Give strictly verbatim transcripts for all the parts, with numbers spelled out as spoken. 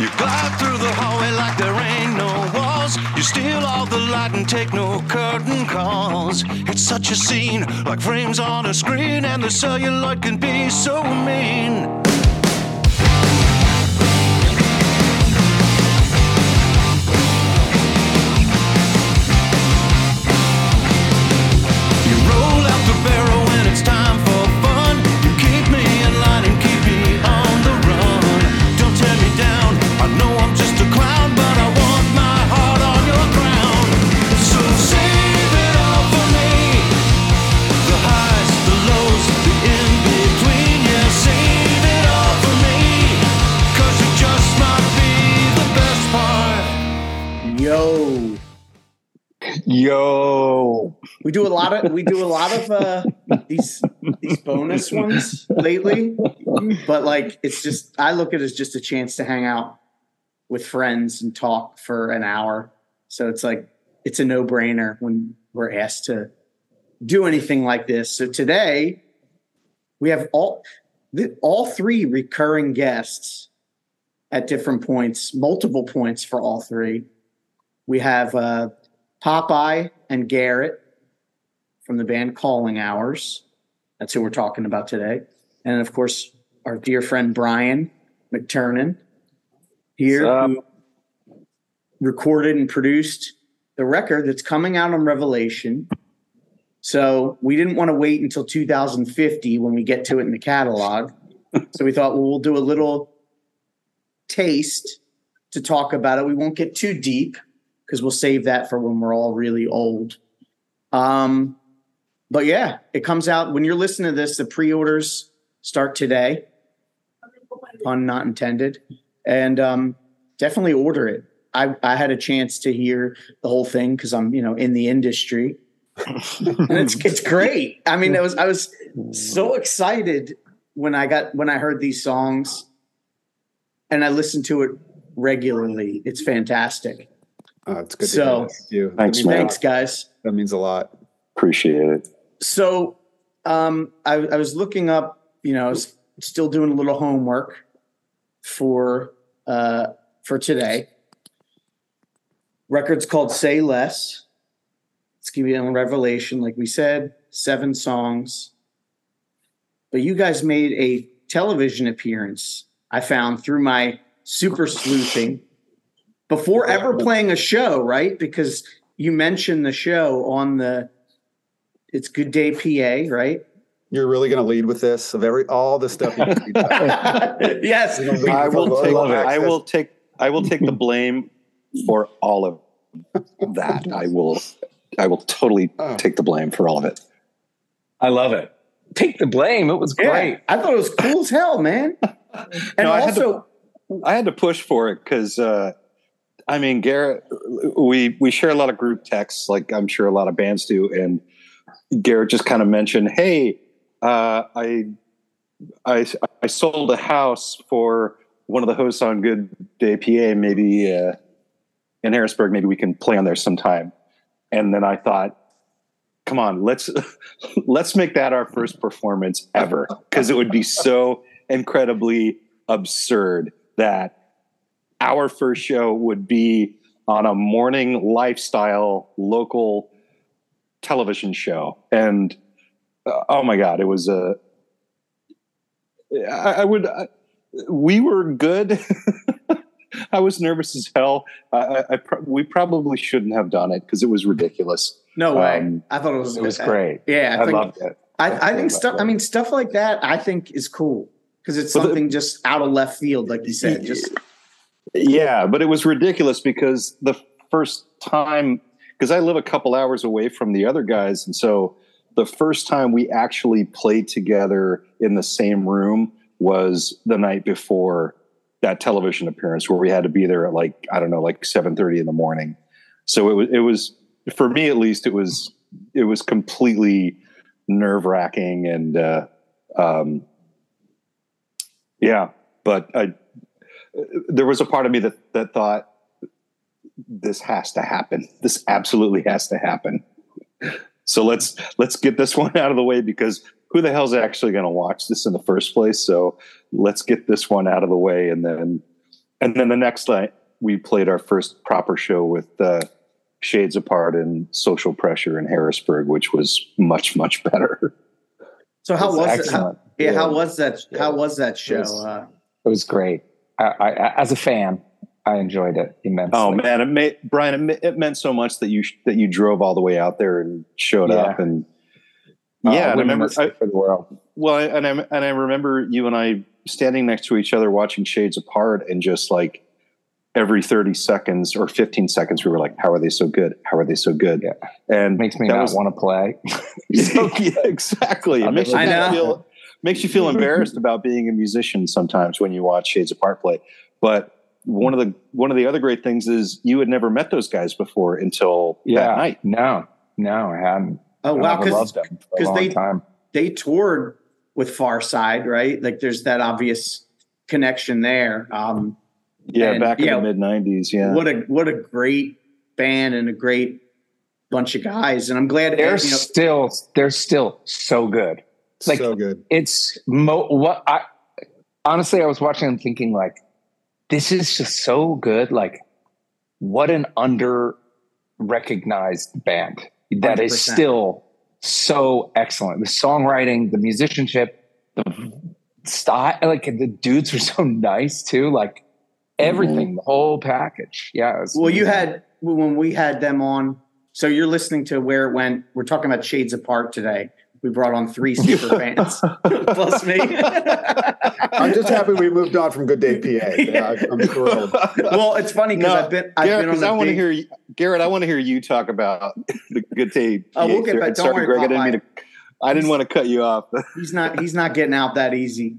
You glide through the hallway like there ain't no walls. You steal all the light and take no curtain calls. It's such a scene, like frames on a screen, and the celluloid can be so mean. Yo, we do a lot of we do a lot of uh, these these bonus ones lately, but like it's just I look at it as just a chance to hang out with friends and talk for an hour. So it's like it's a no brainer when we're asked to do anything like this. So today we have all all three recurring guests at different points, multiple points for all three. We have. Uh, Popeye and Garrett from the band Calling Hours. That's who we're talking about today. And, of course, our dear friend Brian McTernan here, who recorded and produced the record that's coming out on Revelation. So we didn't want to wait until two thousand fifty when we get to it in the catalog. So we thought, well, we'll do a little taste to talk about it. We won't get too deep, because we'll save that for when we're all really old. Um, but yeah, it comes out when you're listening to this. The pre-orders start today, pun not intended, and um, definitely order it. I, I had a chance to hear the whole thing because I'm, you know, in the industry, and it's it's great. I mean, it was I was so excited when I got when I heard these songs, and I listened to it regularly. It's fantastic. Uh, it's good so, to you. Thanks, I mean, thanks, guys. That means a lot. Appreciate it. So um, I, I was looking up, you know, I was still doing a little homework for uh, for today. Record's called Say Less. Let's give you a revelation. Like we said, seven songs. But you guys made a television appearance, I found, through my super sleuthing. Before ever playing a show, right? Because you mentioned the show on the, it's Good Day P A, right? You're really going to lead with this of every all the stuff. You yes, you know, I will take. I will take. I will take the blame for all of that. I will. I will totally oh. take the blame for all of it. I love it. Take the blame. It was great. Yeah, I thought it was cool as hell, man. And no, I also, had to, I had to push for it because. Uh, I mean, Garrett, we, we share a lot of group texts, like I'm sure a lot of bands do. And Garrett just kind of mentioned, hey, uh, I, I, I sold a house for one of the hosts on Good Day P A, maybe uh, in Harrisburg, maybe we can play on there sometime. And then I thought, come on, let's, let's make that our first performance ever. Cause it would be so incredibly absurd that our first show would be on a morning lifestyle local television show. And uh, oh my God, it was a, I, I would, I, we were good. I was nervous as hell. I, I pro- we probably shouldn't have done it because it was ridiculous. No way. Um, I thought it was, it was great. Yeah. I, I think, loved it. I, I think stuff, I mean, stuff like that, I think is cool because it's well, something the, just out of left field. Like you said, just, yeah, but it was ridiculous because the first time, because I live a couple hours away from the other guys, and so the first time we actually played together in the same room was the night before that television appearance, where we had to be there at like I don't know, like seven thirty in the morning. So it was, it was for me at least, it was it was completely nerve wracking, and uh, um, yeah, but I. There was a part of me that, that thought this has to happen. This absolutely has to happen. So let's, let's get this one out of the way because who the hell's actually going to watch this in the first place? So let's get this one out of the way. And then And then the next night, we played our first proper show with uh, Shades Apart and Social Pressure in Harrisburg, which was much, much better. So how was, was it? How, yeah, yeah, how was that? Yeah. How was that show? It was, uh, it was great. I, I, as a fan, I enjoyed it immensely. Oh man, it made, Brian, it, it meant so much that you that you drove all the way out there and showed yeah. up. And yeah, uh, and I remember I, for the world. Well, and I and I remember you and I standing next to each other watching Shades Apart, and just like every thirty seconds or fifteen seconds, we were like, "How are they so good? How are they so good?" Yeah. And makes me not want to play. So, yeah, exactly. It makes you, feel, makes you feel embarrassed about being a musician sometimes when you watch Shades Apart play. But one of the one of the other great things is you had never met those guys before until yeah, that night. No, no, I hadn't. Oh wow, because they time. they toured with Farside, right? Like, there's that obvious connection there. Um, yeah, and, back in know, the mid nineties. Yeah, what a what a great band and a great bunch of guys, and I'm glad they're you know, still they're still so good. Like, so good. It's mo- what I honestly I was watching and thinking like, this is just so good. Like, what an under recognized band that one hundred percent is still so excellent. The songwriting, the musicianship, the style, like the dudes were so nice too. Like everything, mm-hmm. the whole package. Yeah. Well, amazing. You had, when we had them on, so you're listening to Where It Went. We're talking about Shades Apart today. We brought on three super fans plus me. I'm just happy we moved on from Good Day P A. Yeah, I, I'm thrilled. Well, it's funny because no, I've been, I've Garrett, been on the I want to hear you, Garrett. I want to hear you talk about the Good Day P A. Oh, we'll get back. Don't worry, Greg, about I didn't, mean to, I didn't want to cut you off. he's not. He's not getting out that easy.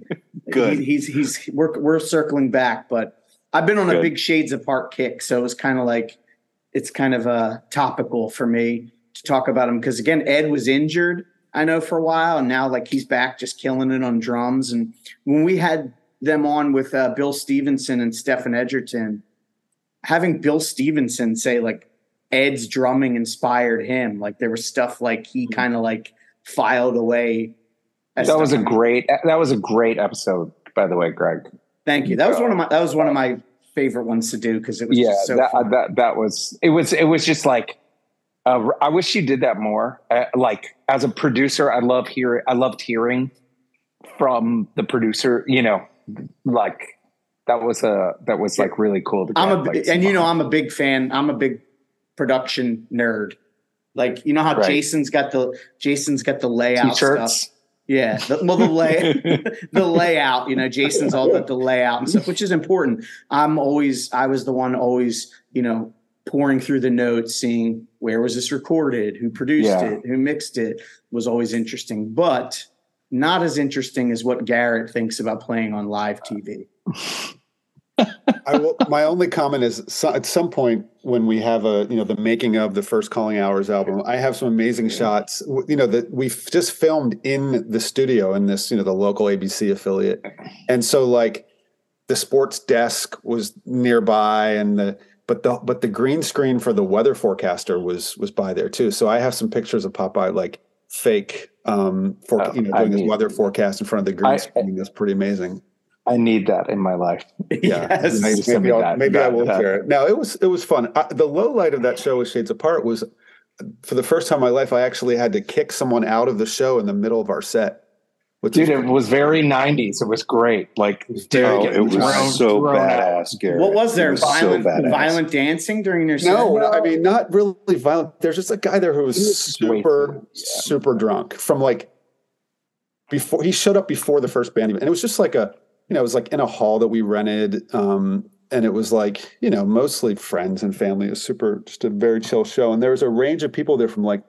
Good. He, he's. He's. We're. We're circling back, but I've been on Good. a big Shades Apart kick, so it was kind of like, it's kind of a uh, topical for me to talk about him because again, Ed was injured, I know, for a while, and now like he's back just killing it on drums. And when we had them on with uh, Bill Stevenson and Stephen Edgerton, having Bill Stevenson say like Ed's drumming inspired him, like there was stuff like he kind of like filed away. That was a great, that was a great episode, by the way, Greg. Thank you. That was one of my, that was one of my favorite ones to do because it was yeah, just so that, fun. that that was, it was, it was just like, Uh, I wish you did that more. Uh, like as a producer, I love hear. I loved hearing from the producer. You know, like that was a that was like really cool. To I'm a like, and fun. You know I'm a big fan. I'm a big production nerd. Like you know how right. Jason's got the Jason's got the layout T-shirts. Stuff. Yeah, the, well the lay the layout. You know, Jason's all about the layout and stuff, which is important. I'm always I was the one always you know. pouring through the notes, seeing where was this recorded, who produced yeah. it, who mixed it, was always interesting, but not as interesting as what Garrett thinks about playing on live T V. I will, my only comment is so, at some point when we have a, you know, the making of the first Calling Hours album, I have some amazing yeah. shots, you know, that we've just filmed in the studio in this, you know, the local A B C affiliate. And so like the sports desk was nearby and the, But the but the green screen for the weather forecaster was was by there too. So I have some pictures of Popeye like fake um for oh, you know doing I his mean, weather forecast in front of the green I, screen. That's pretty amazing. I need that in my life. Yeah, yes. maybe maybe, I'll, that, maybe that, I will that. share it. No, it was it was fun. I, the low light of that show with Shades Apart was for the first time in my life I actually had to kick someone out of the show in the middle of our set. Which Dude, it was very nineties. It was great. Like, it was, no, it was thrown, so thrown badass, Garrett. What was there? Was violent, so violent dancing during your set? No, no, I mean, not really violent. There's just a guy there who was, was super, yeah. super drunk from like before he showed up before the first band. And it was just like a, you know, it was like in a hall that we rented. Um, and it was like, you know, mostly friends and family. It was super, just a very chill show. And there was a range of people there from like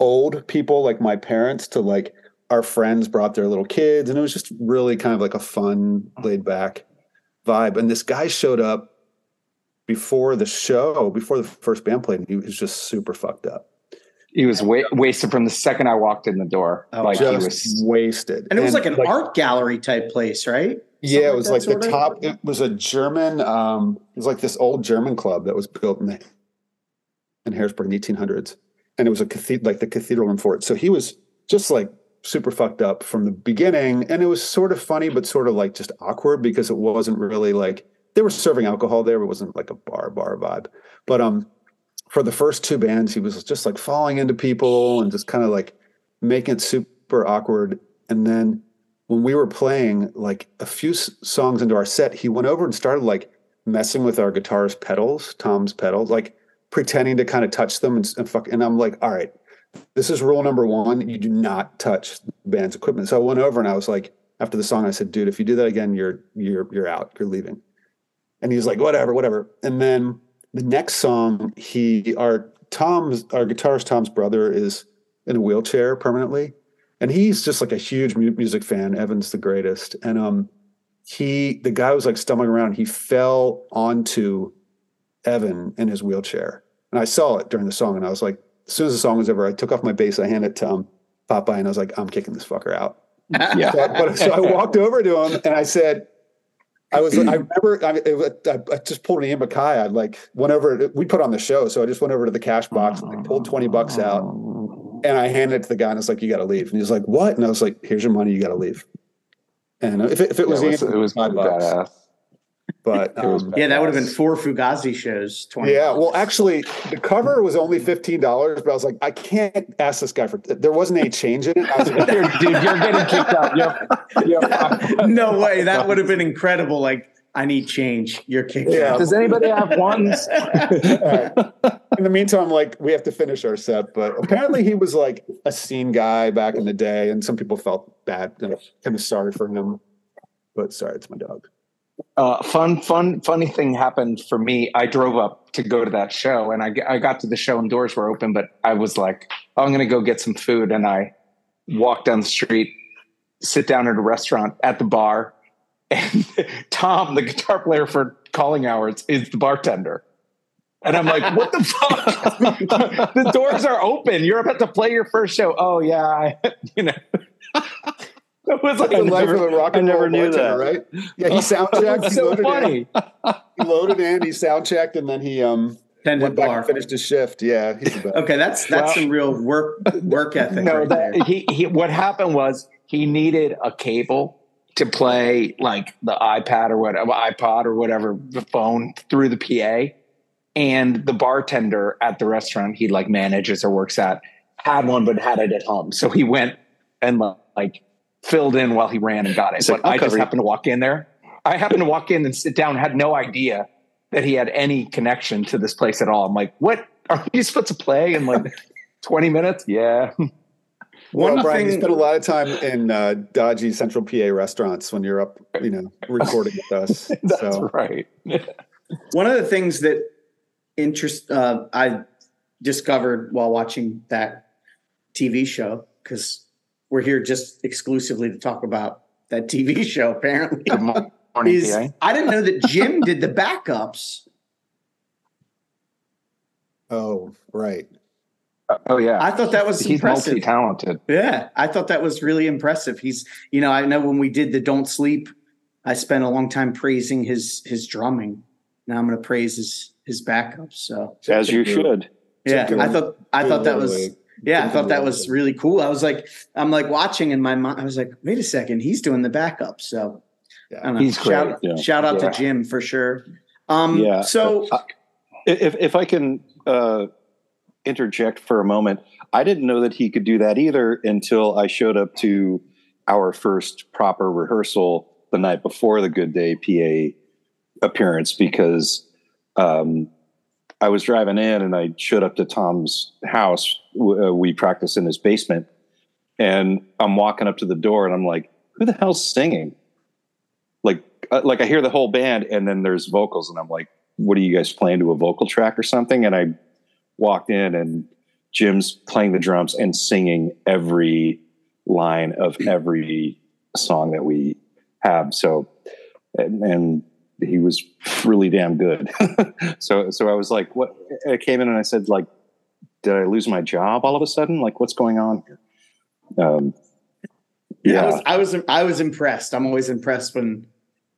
old people, like my parents, to like, our friends brought their little kids and it was just really kind of like a fun laid back vibe. And this guy showed up before the show, before the first band played. And he was just super fucked up. He was wa- wasted from the second I walked in the door. Oh, like just he was wasted. And it was and like an like, art gallery type place, right? Something yeah. It was like, like the top, it was a German, um, it was like this old German club that was built in, the, in Harrisburg in the eighteen hundreds. And it was a cathedral, like the cathedral room for it. So he was just like, super fucked up from the beginning. And it was sort of funny, but sort of like just awkward, because it wasn't really like, they were serving alcohol there, but it wasn't like a bar bar vibe. But um, for the first two bands, he was just like falling into people and just kind of like making it super awkward. And then when we were playing, like a few s- songs into our set, he went over and started like messing with our guitar's pedals, Tom's pedals, like pretending to kind of touch them and, and fuck. And I'm like, all right, this is rule number one. You do not touch the band's equipment. So I went over and I was like, after the song, I said, dude, if you do that again, you're, you're, you're out, you're leaving. And he was like, whatever, whatever. And then the next song, he, our Tom's, our guitarist, Tom's brother is in a wheelchair permanently. And he's just like a huge music fan. Evan's the greatest. And um, he, the guy was like stumbling around. He fell onto Evan in his wheelchair. And I saw it during the song. And I was like, as soon as the song was over, I took off my bass. I handed it to um, Popeye. And I was like, I'm kicking this fucker out. Yeah. So, but, so I walked over to him and I said, I was, I remember, I, it, I, I just pulled an Imakai. I like went over, we put on the show. So I just went over to the cash box and I pulled twenty bucks out. And I handed it to the guy and I was like, you got to leave. And he was like, what? And I was like, here's your money. You got to leave. And if it, if it was, yeah, it was, it was five bucks, badass. But um, was yeah, that would have been four Fugazi shows. twenty Yeah. Well, actually the cover was only fifteen dollars, but I was like, I can't ask this guy for, there wasn't any change in it. I was like, dude, dude, you're getting kicked out. Yep. Yep. No way. That would have been incredible. Like, I need change. You're kicked yeah. out. Does anybody have ones? Right. In the meantime, like we have to finish our set, but apparently he was like a scene guy back in the day, and some people felt bad and kind of sorry for him. But sorry, it's my dog. Uh, fun, fun, funny thing happened for me. I drove up to go to that show, and I I got to the show, and doors were open, but I was like, oh, I'm going to go get some food, and I walked down the street, sit down at a restaurant at the bar. And Tom, the guitar player for Calling Hours, is the bartender. And I'm like, what the fuck? The doors are open. You're about to play your first show. Oh, yeah. I, you know. It was like I the life of a rock and roll bartender, right? Yeah, he sound-checked. He so loaded funny. In. He loaded in. He sound-checked, and then he um, went back and finished his shift. Yeah. Okay, that's that's well, some real work work ethic. No, right that, there. He, he, what happened was he needed a cable to play like the iPad or whatever, iPod or whatever, the phone through the P A. And the bartender at the restaurant he like manages or works at had one, but had it at home. So he went and like filled in while he ran and got it. So, but I just happened to walk in there. I happened to walk in and sit down, had no idea that he had any connection to this place at all. I'm like, what? Are you supposed to play in like twenty minutes? Yeah. Well, Brian, thing, you spent a lot of time in uh, dodgy Central P A restaurants when you're up, you know, recording with us. That's so. Right. One of the things that interest uh, I discovered while watching that T V show, because we're here just exclusively to talk about that T V show, apparently, Good morning, is P A. I didn't know that Jim did the backups. Oh, right. Oh yeah, I thought that was he's impressive. Multi-talented. Yeah, I thought that was really impressive. He's, you know, I know when we did the Don't Sleep, I spent a long time praising his his drumming. Now I'm going to praise his his backup. So as you should. Yeah, I thought I thought that was yeah I thought that was really cool. I was like, I'm like watching in my mind. I was like, wait a second, he's doing the backup. So I don't know. He's great. Shout, yeah. shout out yeah. to Jim for sure. Um, yeah. So I, if if I can. Uh, interject for a moment. I didn't know that he could do that either until I showed up to our first proper rehearsal the night before the Good Day P A appearance, because um, I was driving in and I showed up to Tom's house. We practiced in his basement, and I'm walking up to the door and I'm like, who the hell's singing? Like, like I hear the whole band and then there's vocals and I'm like, what are you guys playing to a vocal track or something? And I walked in and Jim's playing the drums and singing every line of every song that we have. So, and, and he was really damn good. so, so I was like, what? I came in and I said, like, did I lose my job all of a sudden? Like, what's going on here? Um, yeah, yeah. I was, I was, I was impressed. I'm always impressed when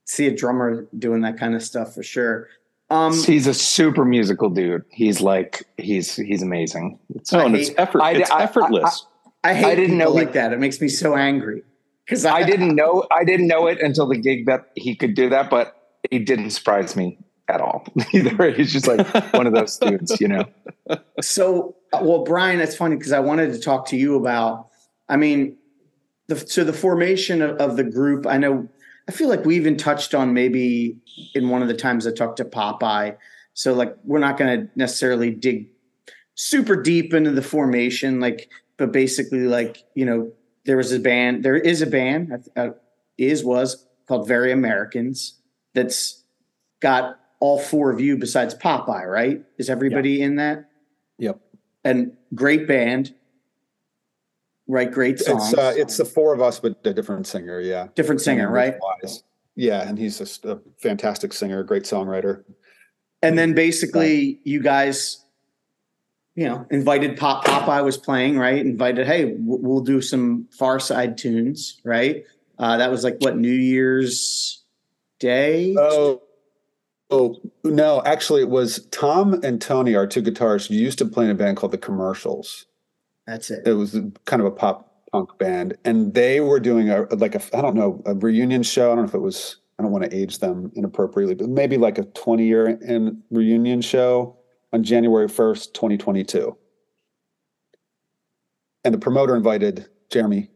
see a drummer doing that kind of stuff for sure. Um, he's a super musical dude. He's like, he's, he's amazing. It's, oh, and hate, it's, effort, I, it's I, effortless. I, I, I hate I didn't know like that. It makes me so angry because I, I didn't know I didn't know it until the gig that he could do that, but it didn't surprise me at all either. He's just like one of those students, you know. So, well, Brian, it's funny because I wanted to talk to you about. I mean, the, so the formation of, of the group. I know. I feel like we even touched on maybe in one of the times I talked to Popeye. So, like, we're not going to necessarily dig super deep into the formation, like, but basically, like, you know, there was a band, there is a band, uh, is, was called Very Americans that's got all four of you besides Popeye, right? Is everybody yep. in that? Yep. And great band, right? Great songs. It's, uh, it's the four of us, but a different singer, yeah. Different singer, right? Yeah, and he's just a fantastic singer, great songwriter. And then basically you guys, you know, invited Pop Popeye was playing, right? Invited, hey, we'll do some Farside tunes, right? Uh, that was like, what, New Year's Day? Oh, oh, no, actually it was Tom and Tony, our two guitarists, used to play in a band called The Commercials. That's it. It was kind of a pop punk band. And they were doing a like a, I don't know, a reunion show. I don't know if it was... I don't want to age them inappropriately, but maybe like a twenty-year in reunion show on January first, twenty twenty-two. And the promoter invited Jeremy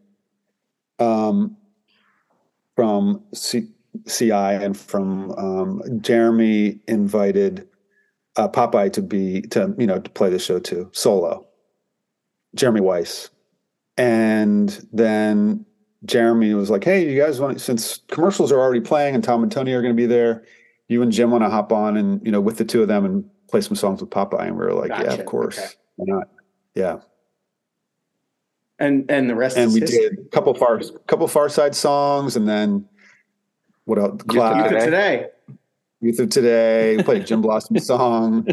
um, from C- CI and from um, Jeremy invited uh, Popeye to be, to, you know, to play the show too, solo, Jeremy Weiss. And then Jeremy was like, hey, you guys want, since Commercials are already playing and Tom and Tony are going to be there, you and Jim want to hop on and, you know, with the two of them and play some songs with Popeye. And we were like, gotcha. Yeah, of course. Okay. Why not? Yeah. And, and the rest. And is we history. Did a couple far, couple Farside songs. And then what else? Youth of Today. Youth of Today. We played a Jim Blossom song.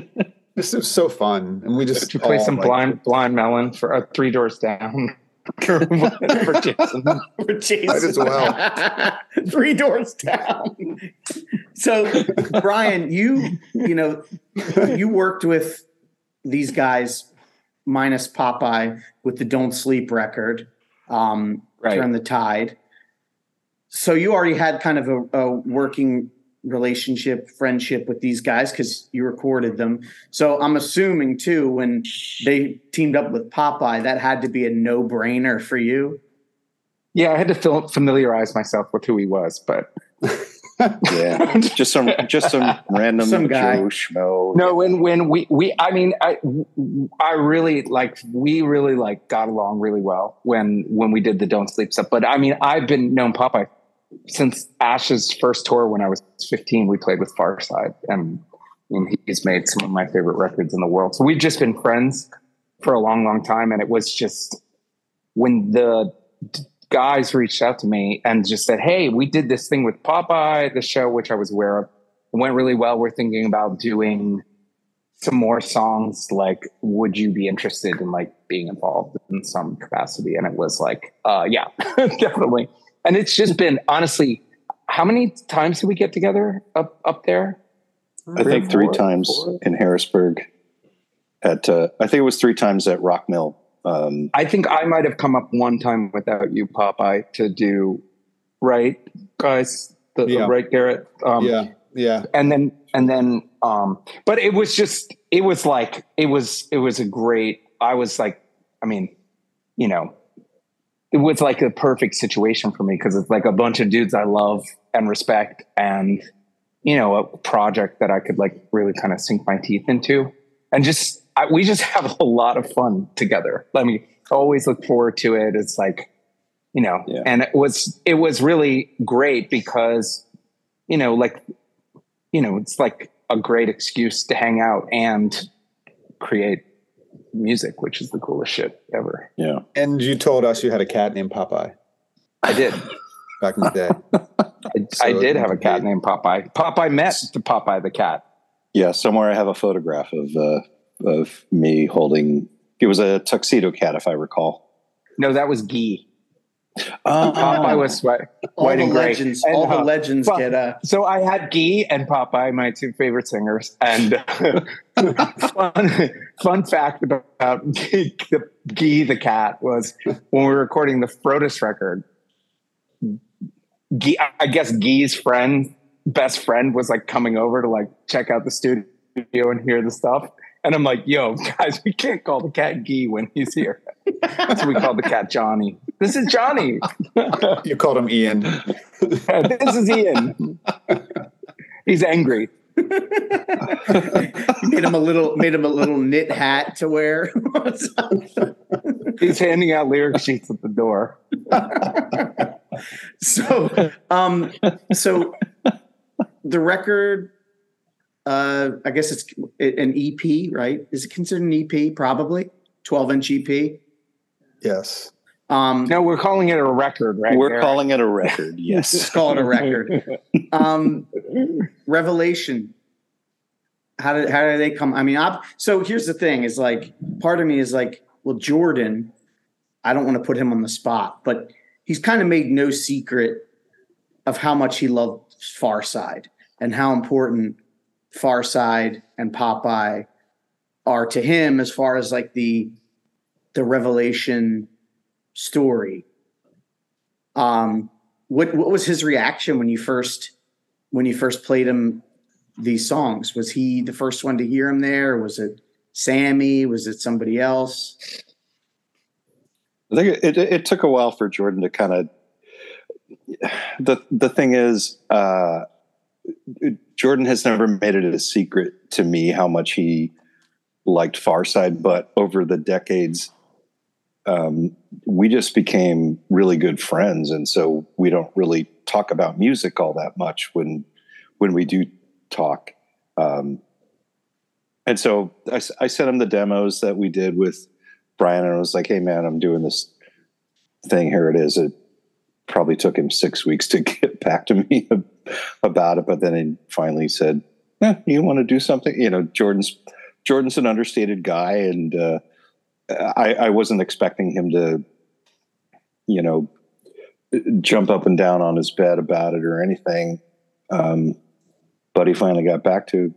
This was so fun. And we just you play some like, blind, blind melon for uh, Three Doors Down. for Jason, for Jason. Might as well. Three Doors Down. So, Brian, you you know you worked with these guys minus Popeye with the Don't Sleep record, um, right. Turn the Tide. So you already had kind of a, a working relationship, friendship with these guys because you recorded them. So I'm assuming too, when they teamed up with Popeye, that had to be a no-brainer for you. Yeah, I had to familiarize myself with who he was, but yeah, just some just some random some guy. Joe Schmo. No, when when we we I mean I I really like we really like got along really well when when we did the Don't Sleep stuff. But I mean, I've been known Popeye since Ash's first tour when I was fifteen. We played with Farside, and, and he's made some of my favorite records in the world. So we've just been friends for a long, long time. And it was just when the guys reached out to me and just said, hey, we did this thing with Popeye, the show, which I was aware of. It went really well. We're thinking about doing some more songs. Like, would you be interested in like being involved in some capacity? And it was like, uh, yeah, definitely. And it's just been, honestly, how many times did we get together up, up there? I three think three four, times four. In Harrisburg. At uh, I think it was three times at Rock Mill. Um, I think I might have come up one time without you, Popeye, to do, right, guys? The, yeah. the right, Garrett? Um, yeah, yeah. And then, and then, um, but it was just, it was like, it was, it was a great, I was like, I mean, you know, it was like a perfect situation for me because it's like a bunch of dudes I love and respect and, you know, a project that I could like really kind of sink my teeth into. And just, I, we just have a lot of fun together. I mean, I always look forward to it. It's like, you know, yeah. and it was, it was really great because, you know, like, you know, it's like a great excuse to hang out and create music, which is the coolest shit ever. Yeah. And you told us you had a cat named Popeye. I did. Back in the day. I, so I did have a cat be... named Popeye. Popeye met the Popeye the cat. Yeah, somewhere I have a photograph of uh, of me holding, it was a tuxedo cat if I recall. No, that was Gee. Oh. Popeye was white, white and gray. Legends, and, all uh, the legends well, get up. So I had Guy and Popeye, my two favorite singers. And fun, fun fact about uh, Guy, the, Guy the cat was when we were recording the Frodus record, Guy, I guess Guy's friend, best friend was like coming over to like check out the studio and hear the stuff. And I'm like, yo, guys, we can't call the cat Guy when he's here. So we called the cat Johnny. This is Johnny. You called him Ian. This is Ian. He's angry. made him a little made him a little knit hat to wear. He's handing out lyric sheets at the door. So um so the record, uh I guess it's an E P, right? Is it considered an E P? Probably. twelve inch E P. Yes. Um, no, we're calling it a record, right? We're there. calling it a record. Yes. Let's call it a record. Um, Revelation. How did, how did they come? I mean, I've, so here's the thing is like, part of me is like, well, Jordan, I don't want to put him on the spot, but he's kind of made no secret of how much he loved Farside and how important Farside and Popeye are to him as far as like the, the Revelation story. Um, what, what was his reaction when you first, when you first played him these songs? Was he the first one to hear him there? Was it Sammy? Was it somebody else? I think it, it, it took a while for Jordan to kind of, the, the thing is, uh, Jordan has never made it a secret to me how much he liked Farside, but over the decades, um, we just became really good friends. And so we don't really talk about music all that much when, when we do talk. Um, and so I, I sent him the demos that we did with Brian, and I was like, hey man, I'm doing this thing. Here it is. It probably took him six weeks to get back to me about it. But then he finally said, eh, you want to do something? You know, Jordan's, Jordan's an understated guy, and uh, I, I wasn't expecting him to, you know, jump up and down on his bed about it or anything. Um, but he finally got back to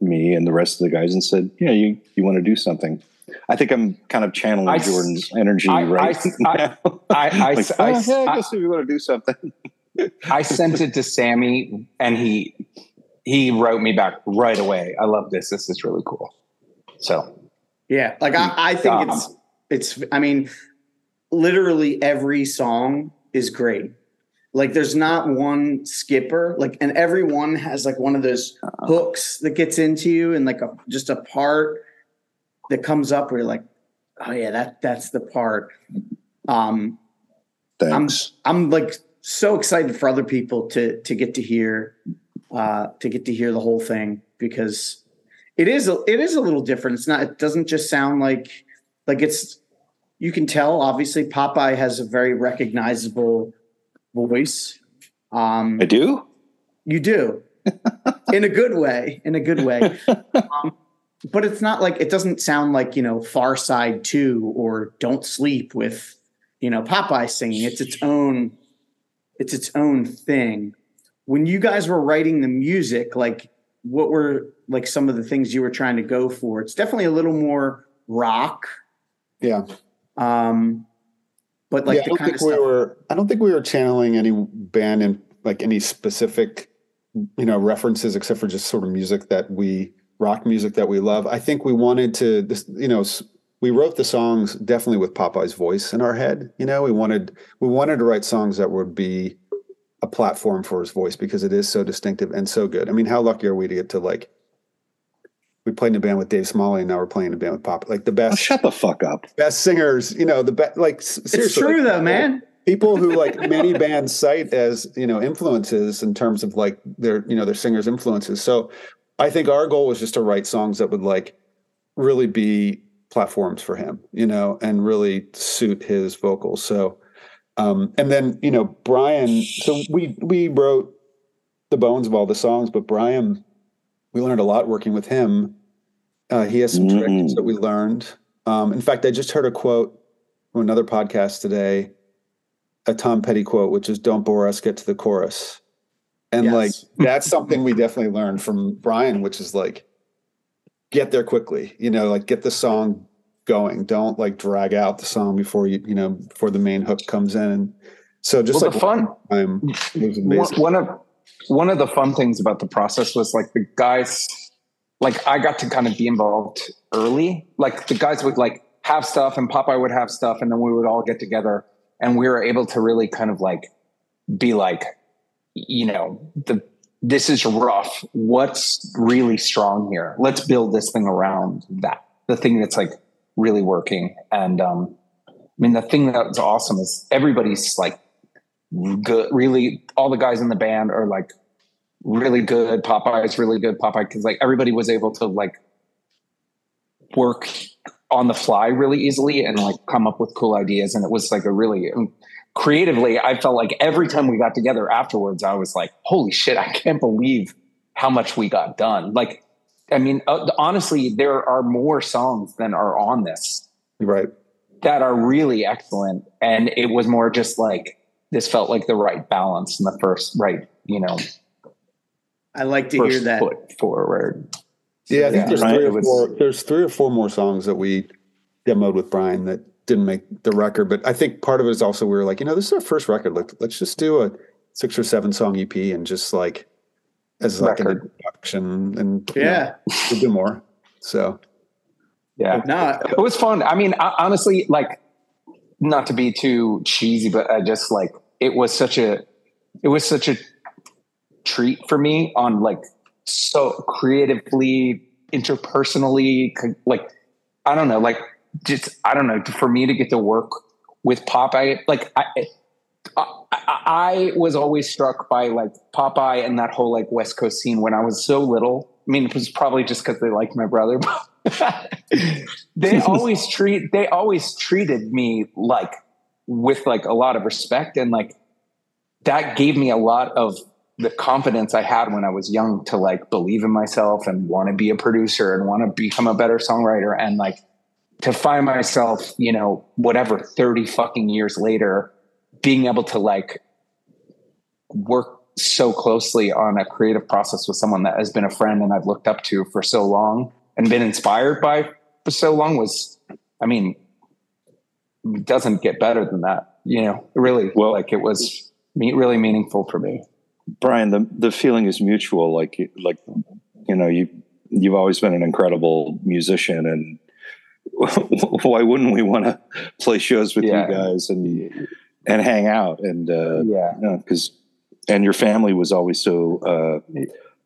me and the rest of the guys and said, yeah, you, you want to do something. I think I'm kind of channeling I, Jordan's energy I, right I, now. I, I, I, like, I, I, oh, I, I guess if you want to do something. I sent it to Sammy, and he... He wrote me back right away. I love this. This is really cool. So, yeah, like I, I think um, it's, it's, I mean, literally every song is great. Like there's not one skipper, like, and everyone has like one of those hooks that gets into you and like a, just a part that comes up where you're like, oh yeah, that that's the part. Um, Thanks. I'm, I'm like so excited for other people to, to get to hear Uh, to get to hear the whole thing, because it is a, it is a little different. It's not, it doesn't just sound like, like it's, you can tell, obviously Popeye has a very recognizable voice. Um, I do? You do. In a good way, in a good way. Um, but it's not like, it doesn't sound like, you know, Farside two or Don't Sleep with, you know, Popeye singing. It's its own, it's its own thing. When you guys were writing the music, like what were like some of the things you were trying to go for? It's definitely a little more rock. Yeah. Um, but like, yeah, the I don't kind think of we stuff- were, I don't think we were channeling any band and like any specific, you know, references, except for just sort of music that we rock music that we love. I think we wanted to, this, you know, we wrote the songs definitely with Popeye's voice in our head. You know, we wanted, we wanted to write songs that would be a platform for his voice, because it is so distinctive and so good. I mean, how lucky are we to get to like, we played in a band with Dave Smalley and now we're playing in a band with Pop, like the best, oh, shut the fuck up, best singers, you know, the best, like seriously, it's true like, though, man, people who like many bands cite as, you know, influences in terms of like their, you know, their singers' influences. So I think our goal was just to write songs that would like really be platforms for him, you know, and really suit his vocals. So, Um, and then, you know, Brian, so we, we wrote the bones of all the songs, but Brian, we learned a lot working with him. Uh, he has some mm-hmm. tricks that we learned. Um, in fact, I just heard a quote from another podcast today a Tom Petty quote, which is "Don't bore us, get to the chorus." And yes. like, that's something we definitely learned from Brian, which is like, get there quickly, you know, like get the song going. Don't like drag out the song before you, you know, before the main hook comes in. And so just well, like the fun, time, it was amazing. One, one of, one of the fun things about the process was like the guys, like I got to kind of be involved early. Like the guys would like have stuff and Popeye would have stuff. And then we would all get together and we were able to really kind of like be like, you know, the, this is rough. What's really strong here? Let's build this thing around that. The thing that's like really working. And, um, I mean, the thing that's awesome is everybody's like good, really all the guys in the band are like really good. Popeye is really good. Popeye. Cause like everybody was able to like work on the fly really easily and like come up with cool ideas. And it was like a really, creatively, I felt like every time we got together afterwards, I was like, holy shit, I can't believe how much we got done. Like, I mean, uh, honestly, there are more songs than are on this. Right. That are really excellent. And it was more just like, this felt like the right balance in the first, right, you know. I like to hear that. Foot forward. Yeah, I think yeah, there's, right? three or four, there's three or four more songs that we demoed with Brian that didn't make the record, but I think part of it is also we were like, you know, this is our first record. Like, let's just do a six or seven song E P and just like as record. Like an introduction, and yeah, you know, we'll do more. So yeah, no, it was fun. I mean, I, honestly, like, not to be too cheesy, but I just like it was such a it was such a treat for me on like so creatively, interpersonally, like I don't know, like. Just, I don't know, for me to get to work with Popeye, like I, I, I was always struck by like Popeye and that whole like West Coast scene when I was so little. I mean, it was probably just because they liked my brother, but they always treat, they always treated me like with like a lot of respect. And like, that gave me a lot of the confidence I had when I was young to like believe in myself and want to be a producer and want to become a better songwriter. And like, to find myself, you know, whatever, thirty fucking years later, being able to like work so closely on a creative process with someone that has been a friend and I've looked up to for so long and been inspired by for so long was, I mean, it doesn't get better than that, you know, really, well, like it was me, really meaningful for me. Brian, the, the feeling is mutual. Like, like, you know, you, you've always been an incredible musician and, why wouldn't we want to play shows with yeah. you guys and and hang out and uh yeah you know, cuz and your family was always so uh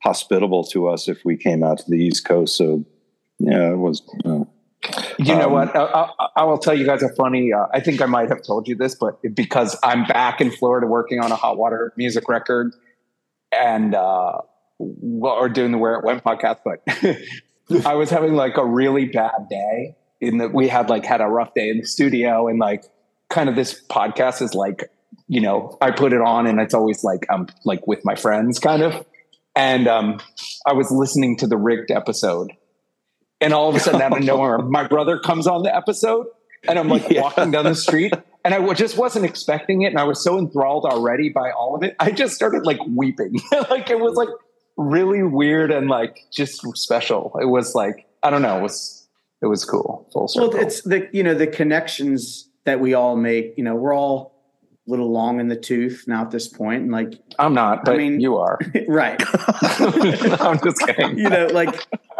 hospitable to us if we came out to the East Coast, so yeah it was uh, you know um, what I, I, I will tell you guys a funny uh, I think I might have told you this, but because I'm back in Florida working on a Hot Water Music record and uh well, or doing the Where It Went podcast, but I was having like a really bad day in that we had like had a rough day in the studio and like kind of this podcast is like, you know, I put it on and it's always like, I'm like with my friends kind of. And, um, I was listening to the rigged episode and all of a sudden out of nowhere, my brother comes on the episode and I'm like yeah. walking down the street and I just wasn't expecting it. And I was so enthralled already by all of it. I just started like weeping. Like it was like really weird and like just special. It was like, I don't know. It was, it was cool. Full circle. Well, it's the, you know, the connections that we all make, you know, we're all a little long in the tooth now at this point. And like, I'm not, but I mean, you are right. I'm just kidding. You know, like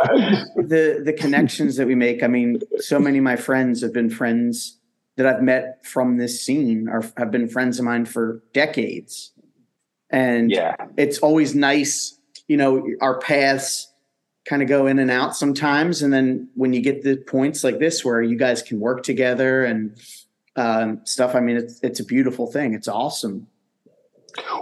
the, the connections that we make, I mean, so many of my friends have been friends that I've met from this scene or have been friends of mine for decades. And yeah. it's always nice, you know, our paths kind of go in and out sometimes. And then when you get the points like this, where you guys can work together and um, stuff, I mean, it's, it's a beautiful thing. It's awesome.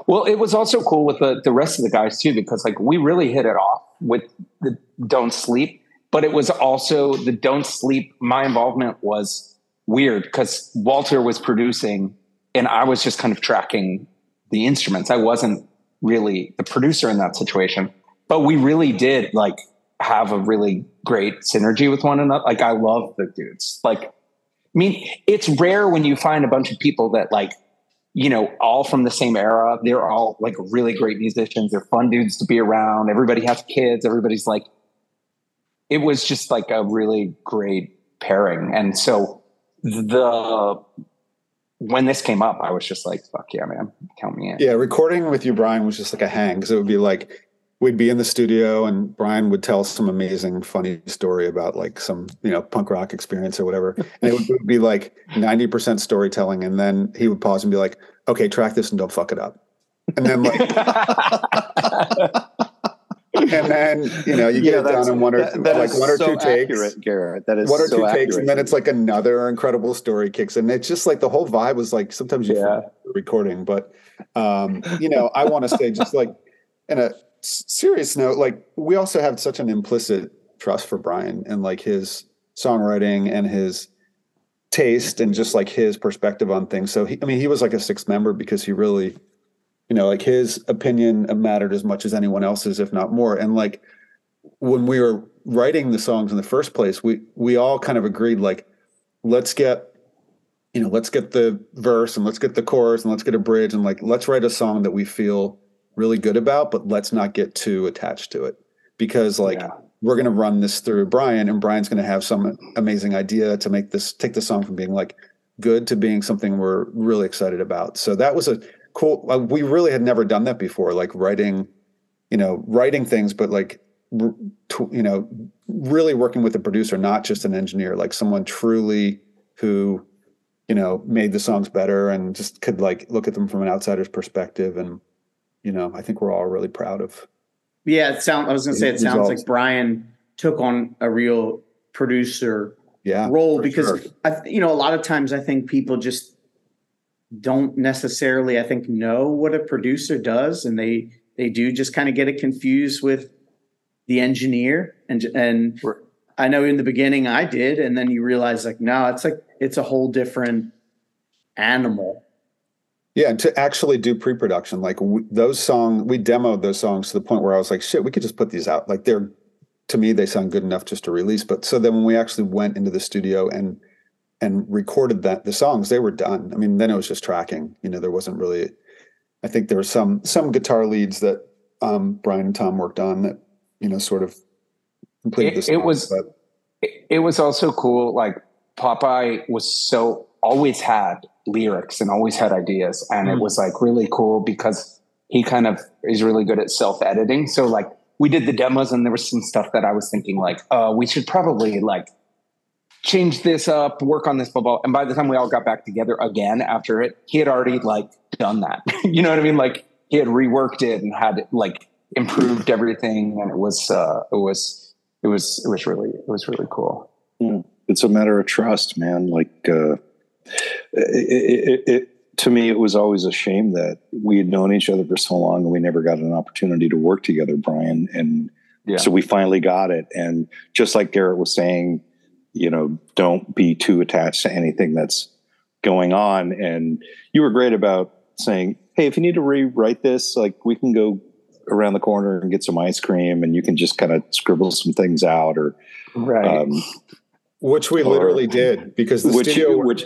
Well, it was also cool with the, the rest of the guys too, because like we really hit it off with the Don't Sleep, but it was also the Don't Sleep. My involvement was weird because Walter was producing and I was just kind of tracking the instruments. I wasn't really the producer in that situation, but we really did like have a really great synergy with one another. Like I love the dudes. Like, I mean, it's rare when you find a bunch of people that like you know, all from the same era. They're all like really great musicians. They're fun dudes to be around. Everybody has kids. Everybody's like, it was just like a really great pairing. And so the, when this came up, I was just like, fuck yeah, man, count me in. Yeah. Recording with you, Brian, was just like a hang. Cause it would be like, we'd be in the studio and Brian would tell some amazing, funny story about like some, you know, punk rock experience or whatever. And it would, it would be like ninety percent storytelling. And then he would pause and be like, okay, track this and don't fuck it up. And then like, and then, you know, you yeah, get it down in one or that, two, that like one or so two accurate, takes, Garrett. That is one or so two accurate. takes. And then it's like another incredible story kicks in. It's just like the whole vibe was like, sometimes you yeah. recording, but um, you know, I want to say just like in a, serious note, like we also have such an implicit trust for Brian and like his songwriting and his taste and just like his perspective on things. So he, I mean, he was like a sixth member because he really, you know, like his opinion mattered as much as anyone else's, if not more. And like when we were writing the songs in the first place, we we all kind of agreed like, let's get, you know, let's get the verse and let's get the chorus and let's get a bridge and like let's write a song that we feel really good about, but let's not get too attached to it because like yeah. we're going to run this through Brian and Brian's going to have some amazing idea to make this, take the song from being like good to being something we're really excited about. So that was a cool, uh, we really had never done that before, like writing, you know, writing things, but like, r- t- you know, really working with a producer, not just an engineer, like someone truly who, you know, made the songs better and just could like look at them from an outsider's perspective. And you know, I think we're all really proud of. Yeah, it sounds. I was going to say it results. sounds like Brian took on a real producer yeah, role because, sure. I, you know, a lot of times I think people just don't necessarily, I think, know what a producer does, and they they do just kind of get it confused with the engineer. And and right. I know in the beginning I did, and then you realize like, no, it's like it's a whole different animal. Yeah, and to actually do pre-production, like w- those songs, we demoed those songs to the point where I was like, shit, we could just put these out. Like they're, to me, they sound good enough just to release. But so then when we actually went into the studio and and recorded that the songs, they were done. I mean, then it was just tracking. You know, there wasn't really, I think there were some some guitar leads that um, Brian and Tom worked on that, you know, sort of completed the song. It was, it, it was also cool. Like Popeye was so, always had lyrics and always had ideas. And mm. it was like really cool because he kind of is really good at self-editing. So like we did the demos and there was some stuff that I was thinking like, uh, we should probably like change this up, work on this blah, blah. And by the time we all got back together again after it, he had already like done that. You know what I mean? Like he had reworked it and had like improved everything. And it was, uh, it was, it was, it was really, it was really cool. Mm. It's a matter of trust, man. Like, uh, It, it, it, to me, it was always a shame that we had known each other for so long and we never got an opportunity to work together, Brian. And yeah. so we finally got it. And just like Garrett was saying, you know, don't be too attached to anything that's going on. And you were great about saying, hey, if you need to rewrite this, like we can go around the corner and get some ice cream and you can just kind of scribble some things out or, right. Um, which we or, literally did because the which, studio, which,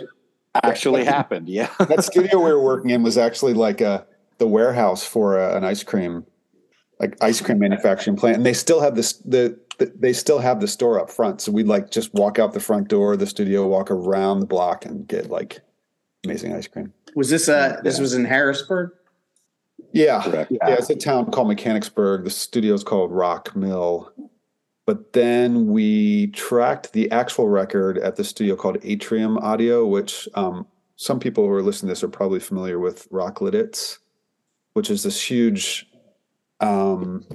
actually happened. Yeah. That studio we were working in was actually like a, the warehouse for a, an ice cream, like ice cream manufacturing plant. And they still have this, the, the, they still have the store up front. So we'd like just walk out the front door of the studio, walk around the block and get like amazing ice cream. Was this uh yeah. this was in Harrisburg? Yeah. Correct. Yeah. It's a town called Mechanicsburg. The studio's called Rock Mill. But then we tracked the actual record at the studio called Atrium Audio, which um, some people who are listening to this are probably familiar with Rock Lititz, which is this huge... Um,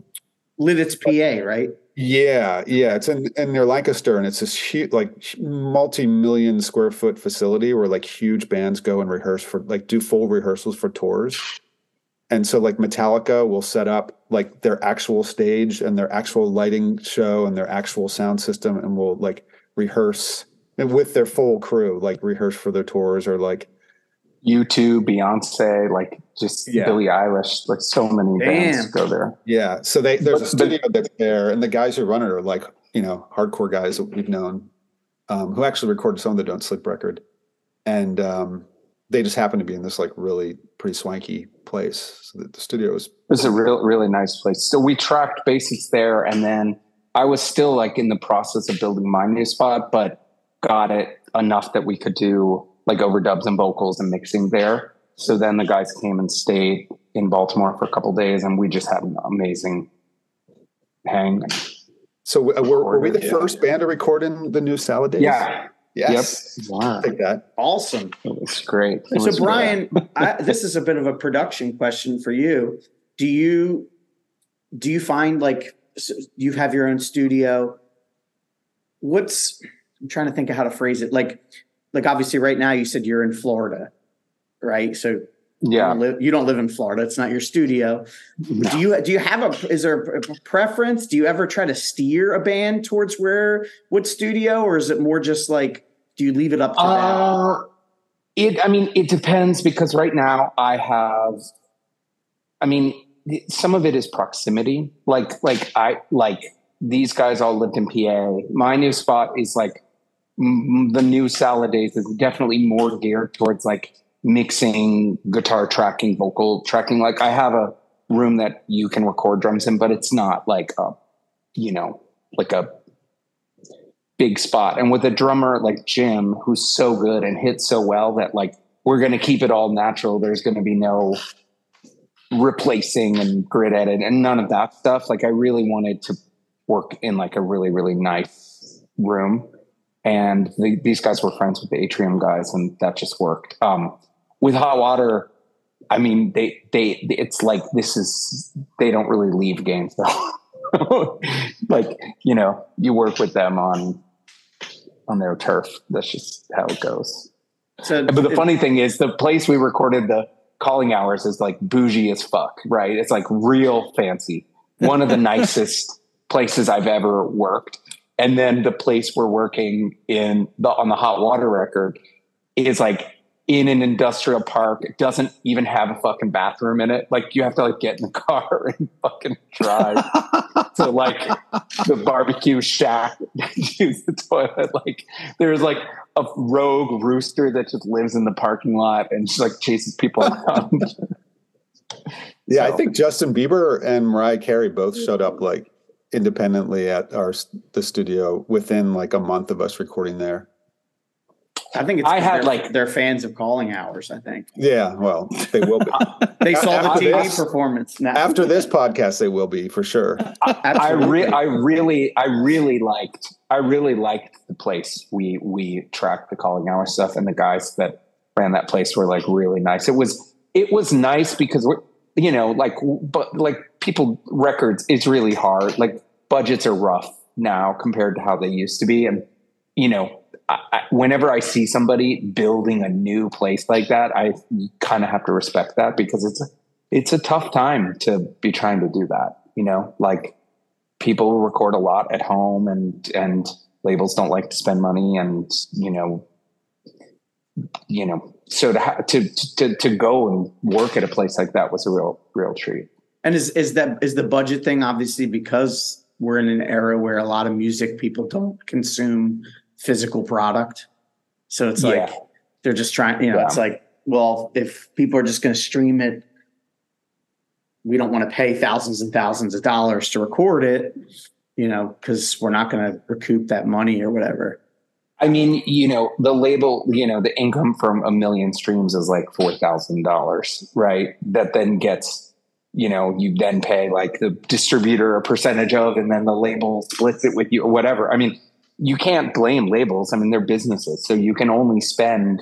Lititz, P A, right? Yeah, yeah. It's in, in near Lancaster, and it's this huge, like, multi-million square foot facility where, like, huge bands go and rehearse for, like, do full rehearsals for tours. And so, like, Metallica will set up, like, their actual stage and their actual lighting show and their actual sound system and will, like, rehearse with their full crew, like, rehearse for their tours or, like... U two, Beyonce, like, just yeah. Billie Eilish, like, so many Damn. bands go there. Yeah, so they, there's but, a studio but, that's there, and the guys who run it are, like, you know, hardcore guys that we've known um, who actually recorded some of the Don't Sleep record. And... um they just happened to be in this like really pretty swanky place. So the, the studio was, it was a real, really nice place. So we tracked basics there. And then I was still like in the process of building my new spot, but got it enough that we could do like overdubs and vocals and mixing there. So then the guys came and stayed in Baltimore for a couple of days, and we just had an amazing hang. So uh, were, were we the yeah. first band to record in the new Salad Days? Yeah. Yes. Yep. Wow. Take that. Awesome. It was great. It so was Brian, I, this is a bit of a production question for you. Do you, do you find like you have your own studio? What's, I'm trying to think of how to phrase it. Like, like obviously right now you said you're in Florida, right? So yeah, you don't live, you don't live in Florida. It's not your studio. No. Do you, do you have a, is there a preference? Do you ever try to steer a band towards where, what studio, or is it more just like, do you leave it up to uh, them? It, I mean, it depends, because right now I have, I mean, some of it is proximity. Like, like I, like these guys all lived in P A. My new spot is like, the new Salad Days is definitely more geared towards like mixing, guitar tracking, vocal tracking. Like I have a room that you can record drums in, but it's not like a, you know, like a big spot. And with a drummer like Jim, who's so good and hits so well that like, we're going to keep it all natural. There's going to be no replacing and grid edit and none of that stuff. Like I really wanted to work in like a really, really nice room. And the, these guys were friends with the Atrium guys, and that just worked. Um, with Hot Water, I mean, they, they, it's like, this is, they don't really leave games though. Like, you know, you work with them on, on their turf. That's just how it goes. So, but the funny thing is the place we recorded the Calling Hours is like bougie as fuck, right? It's like real fancy. One of the nicest places I've ever worked. And then the place we're working in the, on the Hot Water record is like in an industrial park. It doesn't even have a fucking bathroom in it. Like you have to like get in the car and fucking drive to like the barbecue shack that uses the toilet. Like there's like a rogue rooster that just lives in the parking lot and just like chases people around. Yeah. So. I think Justin Bieber and Mariah Carey both showed up like independently at our the studio within like a month of us recording there. I think it's I had like they're fans of Calling Hours. I think yeah, well they will be. They saw the T V performance. No. After this podcast, they will be for sure. I, I, re- I really, I really liked, I really liked the place. We we tracked the Calling Hours stuff, and the guys that ran that place were like really nice. It was it was nice because we're. You know, like, but like people records, it's really hard. Like budgets are rough now compared to how they used to be. And, you know, I, I, whenever I see somebody building a new place like that, I kind of have to respect that because it's, a, it's a tough time to be trying to do that. You know, like people record a lot at home and, and labels don't like to spend money and, you know, you know, so to, ha- to to to go and work at a place like that was a real real treat. And is is that is the budget thing obviously because we're in an era where a lot of music people don't consume physical product, so it's like yeah. they're just trying. You know, yeah. It's like well, if people are just going to stream it, we don't want to pay thousands and thousands of dollars to record it, you know, because we're not going to recoup that money or whatever. I mean, you know, the label, you know, the income from a million streams is like four thousand dollars, right? That then gets, you know, you then pay like the distributor a percentage of, and then the label splits it with you or whatever. I mean, you can't blame labels. I mean, they're businesses. So you can only spend,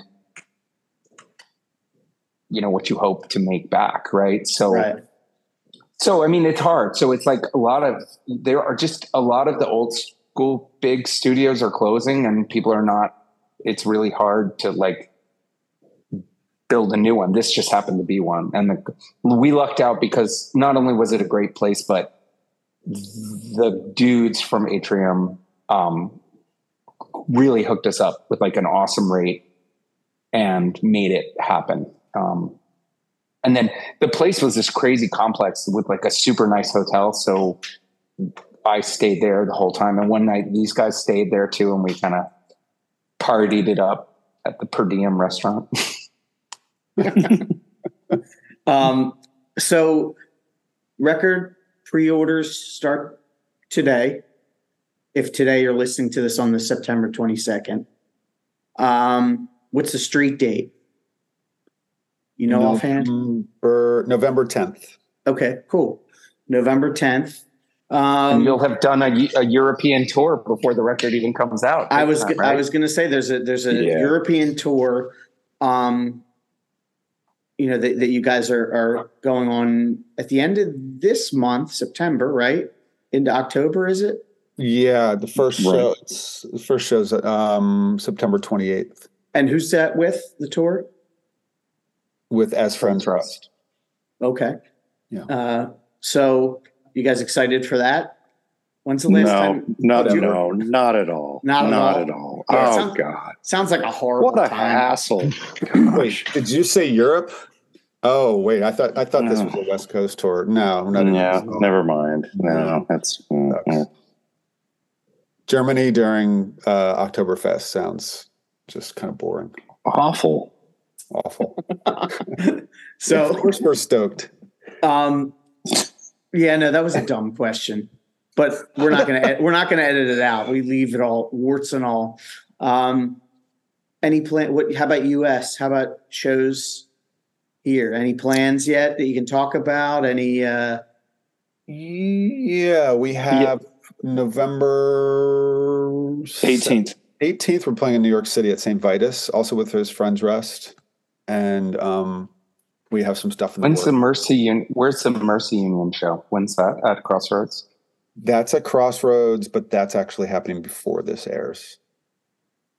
you know, what you hope to make back, right? So, right. so I mean, it's hard. So it's like a lot of, there are just a lot of the old cool big studios are closing and people are not, it's really hard to like build a new one. This just happened to be one. And the, we lucked out because not only was it a great place, but the dudes from Atrium um, really hooked us up with like an awesome rate and made it happen. Um, and then the place was this crazy complex with like a super nice hotel. So I stayed there the whole time. And one night these guys stayed there too. And we kind of partied it up at the Per Diem restaurant. um, so record pre-orders start today. If today you're listening to this on the September twenty-second, um, what's the street date? You know, November, offhand? November tenth. Okay, cool. November tenth. Um, and you'll have done a, a European tour before the record even comes out. I was, time, right? I was going to say there's a, there's a yeah. European tour, um, you know, that, that you guys are, are going on at the end of this month, September, right? Into October, is it? Yeah. The first right. show, it's, the first show's, um, September twenty-eighth. And who's that with the tour? With As Friends Trust. Okay. Yeah. Uh, so, you guys excited for that? When's the last no, time? No, no, not at all. Not, not at all. At all. Yeah, oh, sounds, God. Sounds like a horrible What a time. hassle. Wait, did you say Europe? Oh, wait. I thought I thought no. this was a West Coast tour. No, we're not in Yeah, no, never mind. No, that's... Mm, Germany during uh, Oktoberfest sounds just kind of boring. Awful. Awful. So of course we're stoked. Um, yeah, no, that was a dumb question, but we're not gonna ed- we're not gonna edit it out. We leave it all, warts and all. Um, any plan? What? How about U S? How about shows here? Any plans yet that you can talk about? Any? Uh... Yeah, we have yeah. November eighteenth. eighteenth, we're playing in New York City at Saint Vitus, also with his friends Rust. And um, we have some stuff in the When's board. the Mercy Union? Where's the Mercy Union show? When's that? At Crossroads? That's at Crossroads, but that's actually happening before this airs.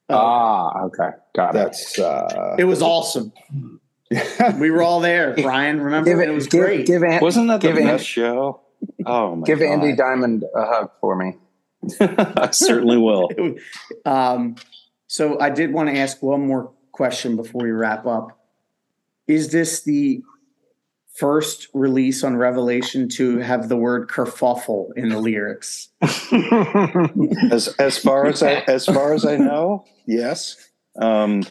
Oh. Ah, okay. Got that's, it. That's uh, it was awesome. We were all there, Brian. Remember? Give it, it was give, great. Give An- Wasn't that the best An- show? Oh my Give God. Andy Diamond a hug for me. I certainly will. Um, so I did want to ask one more question before we wrap up. Is this the first release on Revelation to have the word kerfuffle in the lyrics? as as far as I as far as I know, yes. Um,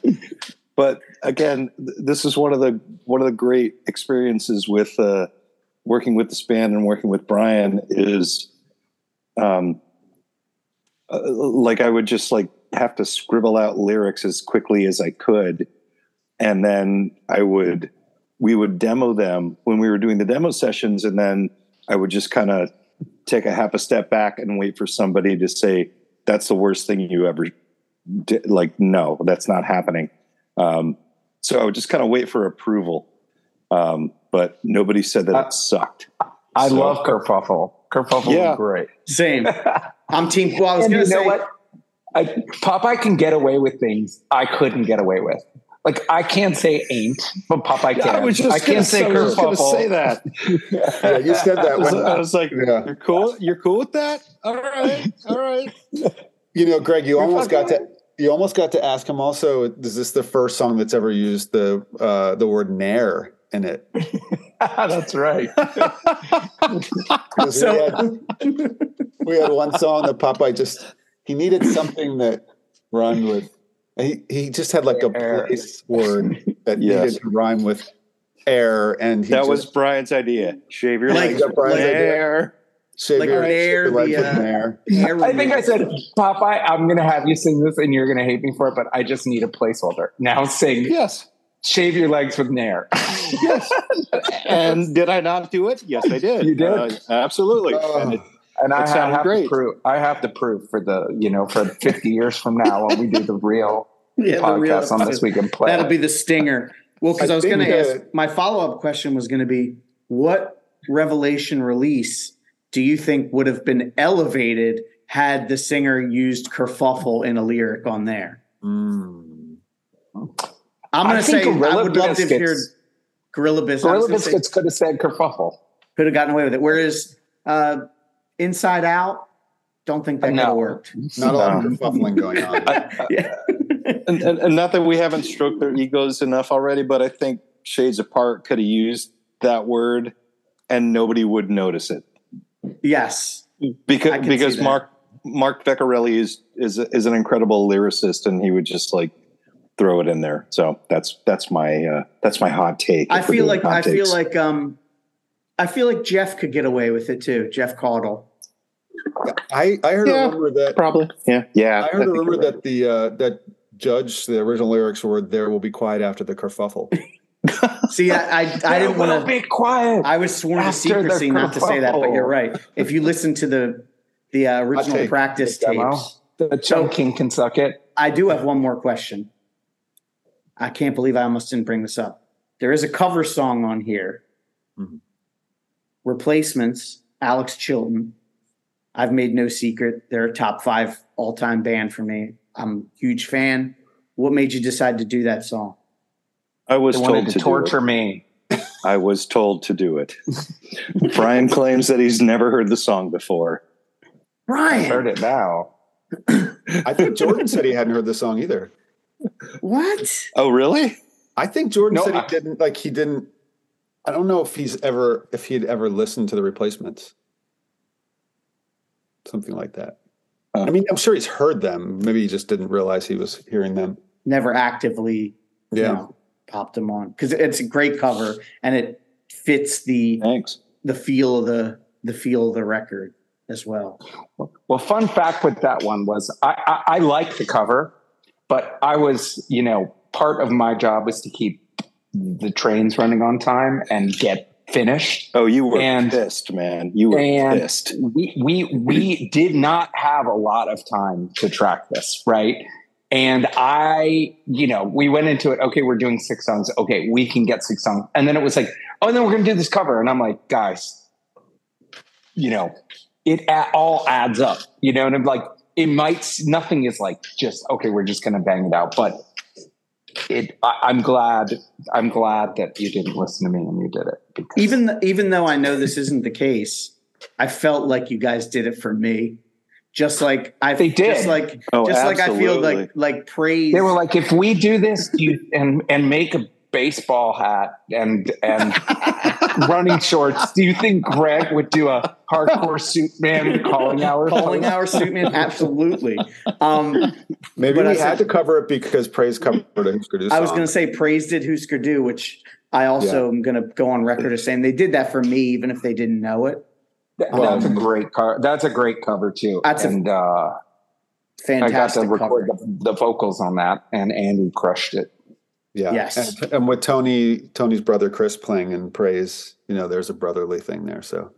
but again, this is one of the one of the great experiences with uh, working with this band and working with Brian is, um, uh, like I would just like have to scribble out lyrics as quickly as I could. And then I would, we would demo them when we were doing the demo sessions. And then I would just kind of take a half a step back and wait for somebody to say, that's the worst thing you ever did. Like, no, that's not happening. Um, so I would just kind of wait for approval. Um, but nobody said that I, it sucked. I so, love kerfuffle. Kerfuffle yeah. is great. Same. I'm team. Well, I was going to say, know what? I, Popeye can get away with things I couldn't get away with. Like, I can't say ain't, but Popeye can. Yeah, I was just I can't say, say kerfuffle. Say that. Yeah, you said that. I was, I was like, yeah. you're cool. You're cool with that. All right. All right. You know, Greg, you We're almost got to. You almost got to ask him. Also, is this the first song that's ever used the uh, the word "nair" in it? That's right. So, we, had, we had one song that Popeye just. He needed something that rhymed with. He he just had like a place word that yes. needed to rhyme with air, and he that just, was Brian's idea. Shave your legs, like air. Shave like your air. Legs the, uh, air. Air I think I said, Popeye, I'm going to have you sing this, and you're going to hate me for it, but I just need a placeholder. Now sing. Yes. Shave your legs with Nair. Yes. And did I not do it? Yes, I did. You did. Uh, absolutely. Oh. And it, And I have, to prove, I have to prove for the, you know, for fifty years from now when we do the real yeah, podcast the real, on This Week in Play. That'll be the stinger. Well, because I, I was going to ask, my follow-up question was going to be, what Revelation release do you think would have been elevated had the singer used kerfuffle in a lyric on there? Mm. I'm going to say Gorilla I would Biscuits. love to hear Gorilla Biscuits. Gorilla Biscuits could have said kerfuffle. Could have gotten away with it. Whereas... Uh, Inside Out, don't think that no. could have worked. Not a lot of kerfuffling going on. I, yeah. and, and, and not that we haven't stroked their egos enough already, but I think Shades Apart could have used that word and nobody would notice it. Yes. Because because Mark Mark Veccarelli is, is, is an incredible lyricist and he would just like throw it in there. So that's, that's my, uh, that's my hot take. I feel like, I takes. feel like, um, I feel like Jeff could get away with it too. Jeff Caudle. I, I heard yeah, a rumor that probably, yeah, yeah. I heard I a rumor that right. the, uh, that Judge, the original lyrics were, "There will be quiet after the kerfuffle." See, I, I, I didn't want to be quiet. I was sworn to secrecy not to say that, but you're right. If you listen to the, the uh, original take, practice take tapes, the chunking so, can suck it. I do have one more question. I can't believe I almost didn't bring this up. There is a cover song on here. Mm-hmm. Replacements, Alex Chilton. I've made no secret. They're a top five all-time band for me. I'm a huge fan. What made you decide to do that song? I was they told to, to torture me. I was told to do it. Brian claims that he's never heard the song before. Brian! I heard it now. I think Jordan said he hadn't heard the song either. What? Oh, really? I think Jordan no, said he I, didn't, like he didn't, I don't know if he's ever, if he'd ever listened to The Replacements. Something like that. Uh, I mean, I'm sure he's heard them. Maybe he just didn't realize he was hearing them. Never actively yeah. you know, popped them on. Because it's a great cover and it fits the Thanks. the feel of the the feel of the record as well. Well, fun fact with that one was I, I, I like the cover, but I was, you know, part of my job was to keep the trains running on time and get finished. Oh, you were and, pissed, man. You were and pissed. We, we, we did not have a lot of time to track this, right? And I, you know, we went into it. Okay, we're doing six songs. Okay, we can get six songs. And then it was like, oh, and then we're going to do this cover. And I'm like, guys, you know, it all adds up, you know? And I'm like, it might, nothing is like just, okay, we're just going to bang it out. But It, I, I'm glad. I'm glad that you didn't listen to me and you did it. Even th- even though I know this isn't the case, I felt like you guys did it for me. Just like I, they did. Just like, oh, just like I feel like like praise. They were like, if we do this, you and and make a baseball hat and and running shorts, do you think Greg would do a hardcore suit man calling hours? Calling hours suit man, absolutely. Um, Maybe we I had said, to cover it because Praise covered a Husker Du song. I was going to say Praise did Husker Du, which I also yeah. am going to go on record as saying they did that for me, even if they didn't know it. That, um, that's a great cover. That's a great cover too. That's and a uh, fantastic. I got to record the, the vocals on that, and Andy crushed it. Yeah. Yes. And, and with Tony, Tony's brother, Chris, playing in Praise, you know, there's a brotherly thing there. So,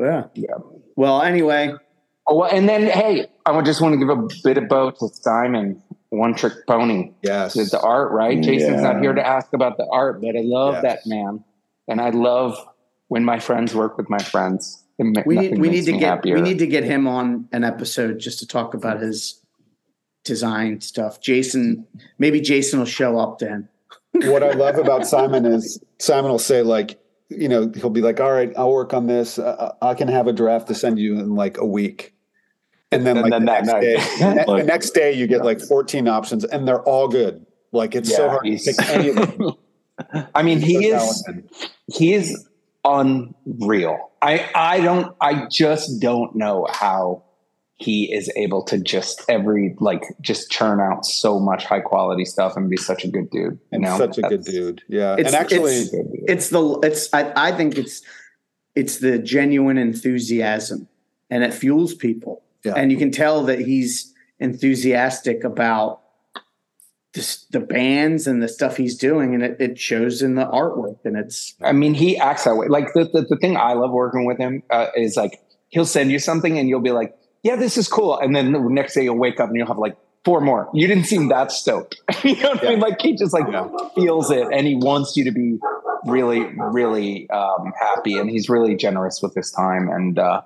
yeah. Yeah. Well, anyway. Oh, well, and then, hey, I just want to give a bit of bow to Simon, One Trick Pony. Yes. Did the art, right? Jason's yeah. not here to ask about the art, but I love yes. that man. And I love when my friends work with my friends. It we need, we need to get happier. we need to get him on an episode just to talk about his design stuff. Jason, maybe Jason will show up then. What I love about Simon is Simon will say, like, you know, he'll be like, all right, I'll work on this. Uh, I can have a draft to send you in like a week. And then, and like, then the, next day, ne- the next day you get like fourteen options and they're all good. Like, it's yeah, so hard to pick any of them. I mean, he is, he is unreal. I, I don't, I just don't know how he is able to just every, like, just churn out so much high quality stuff and be such a good dude. You know? Such a That's, good dude. Yeah. It's, and actually, it's, it's the, it's, I, I think it's, it's the genuine enthusiasm and it fuels people. Yeah. And you can tell that he's enthusiastic about this, the bands and the stuff he's doing. And it, it shows in the artwork and it's, I mean, he acts that way. Like the, the, the thing I love working with him uh, is like, he'll send you something and you'll be like, yeah, this is cool. And then the next day you'll wake up and you'll have like four more. You didn't seem that stoked. You know what yeah. I mean? Like he just like yeah. feels it and he wants you to be really, really um, happy. And he's really generous with his time and uh,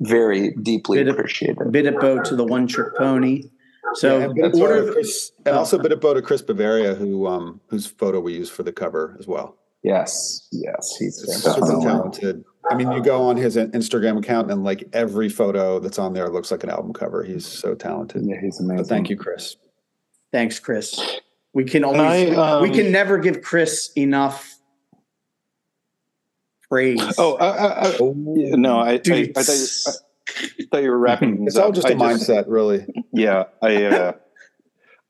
very deeply bit appreciated. A bit of bow to the One Trick Pony. So, yeah, and, order Chris, and also a bit of bow to Chris Bavaria, who um, whose photo we use for the cover as well. Yes, yes, he's super talented. I mean, you go on his Instagram account and like every photo that's on there looks like an album cover. He's so talented. Yeah, he's amazing. So thank you, Chris. Thanks, Chris. We can always I, um, we can never give Chris enough praise. Oh, I, I, I, no, I, I, I, thought you, I, I thought you were wrapping. It's all up. just a I mindset, just, really. Yeah, I uh,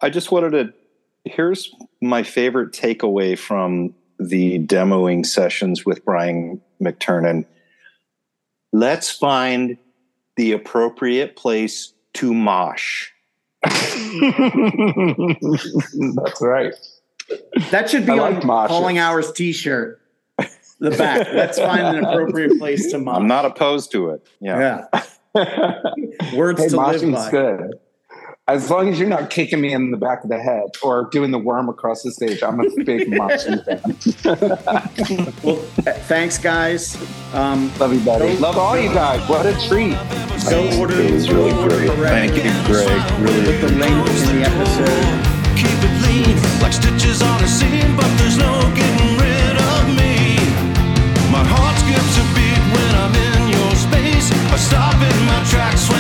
I just wanted to here's my favorite takeaway from the demoing sessions with Brian McTernan. Let's find the appropriate place to mosh. That's right. That should be I on like Calling Hours t-shirt. The back. Let's find an appropriate place to mosh. I'm not opposed to it. Yeah. yeah. Words hey, to live by. Good. As long as you're not kicking me in the back of the head or doing the worm across the stage, I'm a big moshing fan. Well, thanks, guys. Um, Love you, buddy. Love all you guys. What a treat. So ordered. It was really great. Thank you, Greg. Really with the language in the episode. Keep it lean, like stitches on a seam, but there's no getting rid of me. My heart skips a beat when I'm in your space. I stop in my tracks.